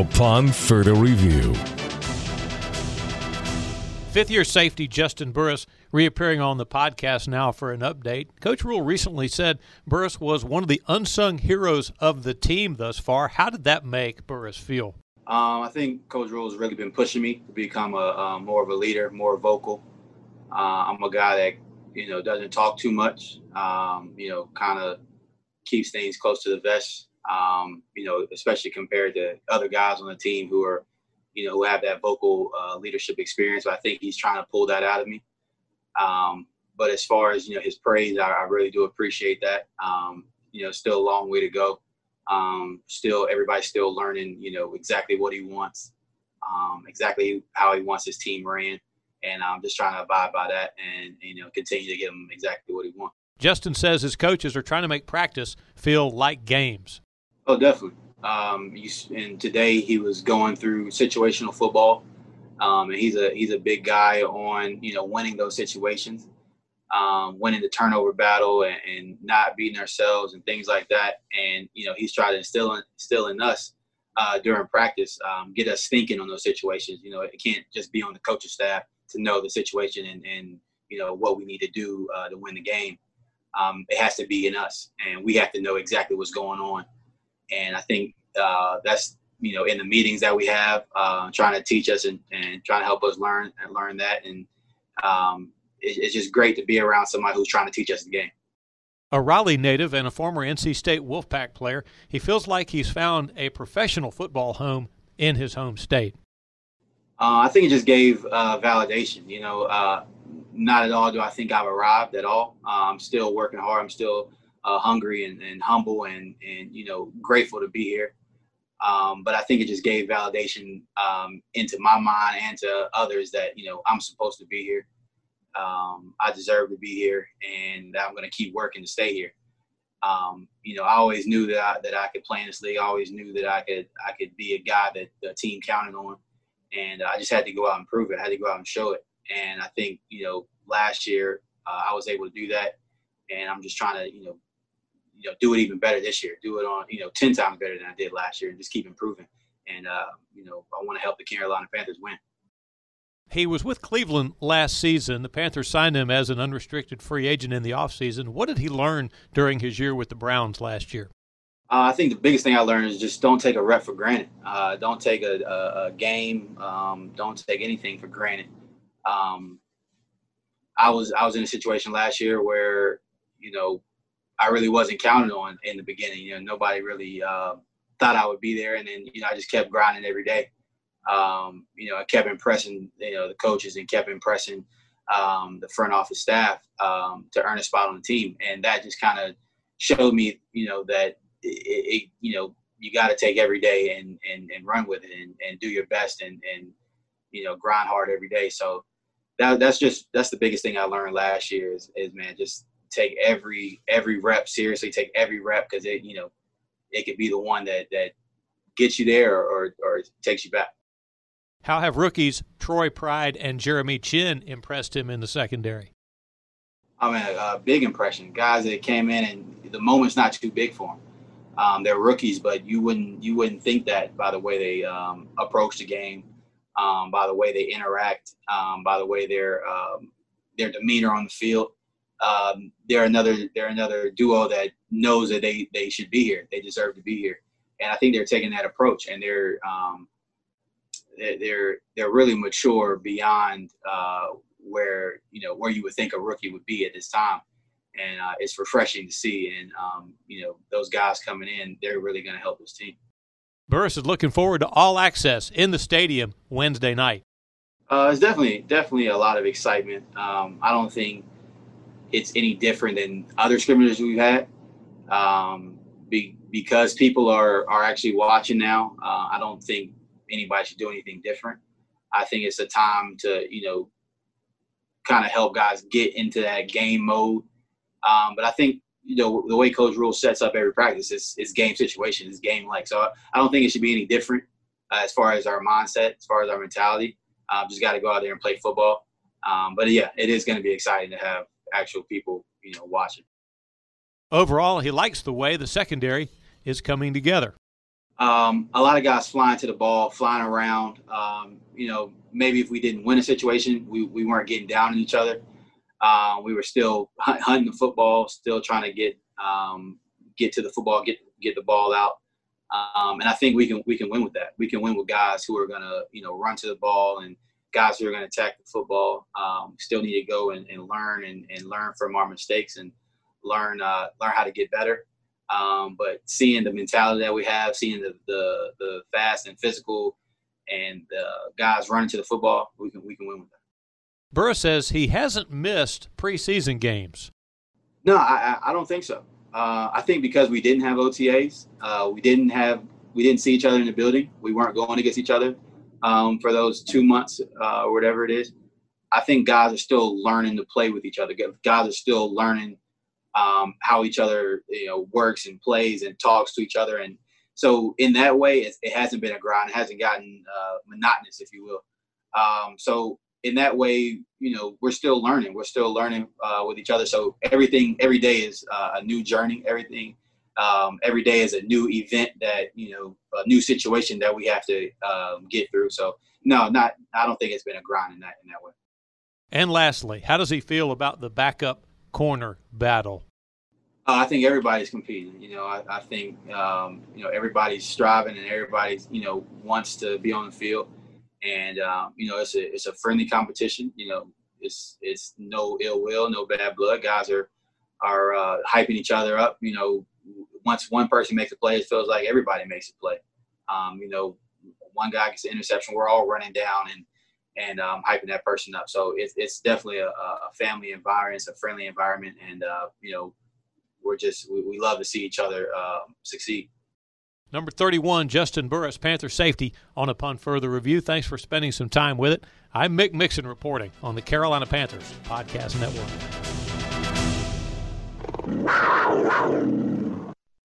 upon further review. Fifth-year safety Juston Burris reappearing on the podcast now for an update. Coach Rule recently said Burris was one of the unsung heroes of the team thus far. How did that make Burris feel? I think Coach Rule has really been pushing me to become more of a leader, more vocal. I'm a guy that, doesn't talk too much, kind of keeps things close to the vest, especially compared to other guys on the team who are, who have that vocal leadership experience. But I think he's trying to pull that out of me. But as far as, his praise, I really do appreciate that. Still a long way to go. Everybody's still learning, exactly what he wants, exactly how he wants his team ran. And I'm just trying to abide by that and, continue to give him exactly what he wants. Juston says his coaches are trying to make practice feel like games. Oh, definitely. And today he was going through situational football. And he's a big guy on, winning those situations, winning the turnover battle and not beating ourselves and things like that. And, he's trying to instill in us during practice, get us thinking on those situations. It can't just be on the coaching staff to know the situation and what we need to do to win the game. It has to be in us, and we have to know exactly what's going on. And I think that's, in the meetings that we have, trying to teach us and trying to help us learn that. And it's just great to be around somebody who's trying to teach us the game. A Raleigh native and a former NC State Wolfpack player, he feels like he's found a professional football home in his home state. I think it just gave validation. Not at all do I think I've arrived at all. I'm still working hard. I'm still hungry and humble and grateful to be here. But I think it just gave validation into my mind and to others that, I'm supposed to be here. I deserve to be here, and I'm going to keep working to stay here. I always knew that I could play in this league. I always knew that I could be a guy that the team counted on. And I just had to go out and prove it. I had to go out and show it. And I think, last year I was able to do that. And I'm just trying to, do it even better this year. Do it on, 10 times better than I did last year and just keep improving. And, I want to help the Carolina Panthers win. He was with Cleveland last season. The Panthers signed him as an unrestricted free agent in the offseason. What did he learn during his year with the Browns last year? I think the biggest thing I learned is just don't take a rep for granted. Don't take a game. Don't take anything for granted. I was in a situation last year where, I really wasn't counted on in the beginning. Nobody really thought I would be there. And then, I just kept grinding every day. I kept impressing, the coaches and kept impressing the front office staff to earn a spot on the team. And that just kind of showed me, that it you got to take every day and run with it and do your best and grind hard every day. So that's the biggest thing I learned last year is man, just take every rep seriously. Take every rep because it it could be the one that gets you there or takes you back. How have rookies Troy Pride and Jeremy Chin impressed him in the secondary? I mean, a big impression. Guys that came in and the moment's not too big for them. They're rookies, but you wouldn't think that by the way they approach the game, by the way they interact, by the way their demeanor on the field. They're another duo that knows that they should be here. They deserve to be here, and I think they're taking that approach and they're really mature beyond where where you would think a rookie would be at this time. And it's refreshing to see. And, those guys coming in, they're really going to help this team. Burris is looking forward to All Access in the stadium Wednesday night. It's definitely a lot of excitement. I don't think it's any different than other scrimmages we've had because people are actually watching now. I don't think anybody should do anything different. I think it's a time to, kind of help guys get into that game mode. But I think, the way Coach Rule sets up every practice, it's game situation, it's game-like. So I don't think it should be any different as far as our mindset, as far as our mentality. Just got to go out there and play football. But, yeah, it is going to be exciting to have actual people, watching. Overall, he likes the way the secondary is coming together. A lot of guys flying to the ball, flying around. Maybe if we didn't win a situation, we weren't getting down on each other. We were still hunting the football, still trying to get to the football, get the ball out. And I think we can win with that. We can win with guys who are going to, run to the ball, and guys who are going to attack the football. Still need to go and learn and learn from our mistakes and learn how to get better. But seeing the mentality that we have, seeing the fast and physical and the guys running to the football, we can win with that. Burris says he hasn't missed preseason games. No, I don't think so. I think because we didn't have OTAs, we didn't see each other in the building. We weren't going against each other for those 2 months or whatever it is. I think guys are still learning to play with each other. Guys are still learning how each other works and plays and talks to each other. And so in that way, it hasn't been a grind. It hasn't gotten monotonous, if you will. So in that way, we're still learning. We're still learning with each other. So every day is a new journey. Every day is a new event that, a new situation that we have to get through. So no, I don't think it's been a grind in that way. And lastly, how does he feel about the backup corner battle? I think everybody's competing. I think, everybody's striving and everybody's, wants to be on the field. And, it's a friendly competition. It's no ill will, no bad blood. Guys are hyping each other up. Once one person makes a play, it feels like everybody makes a play. One guy gets an interception, we're all running down and hyping that person up. So it's definitely a family environment, it's a friendly environment. And, we love to see each other succeed. Number 31, Juston Burris, Panther safety on Upon Further Review. Thanks for spending some time with it. I'm Mick Mixon reporting on the Carolina Panthers Podcast Network.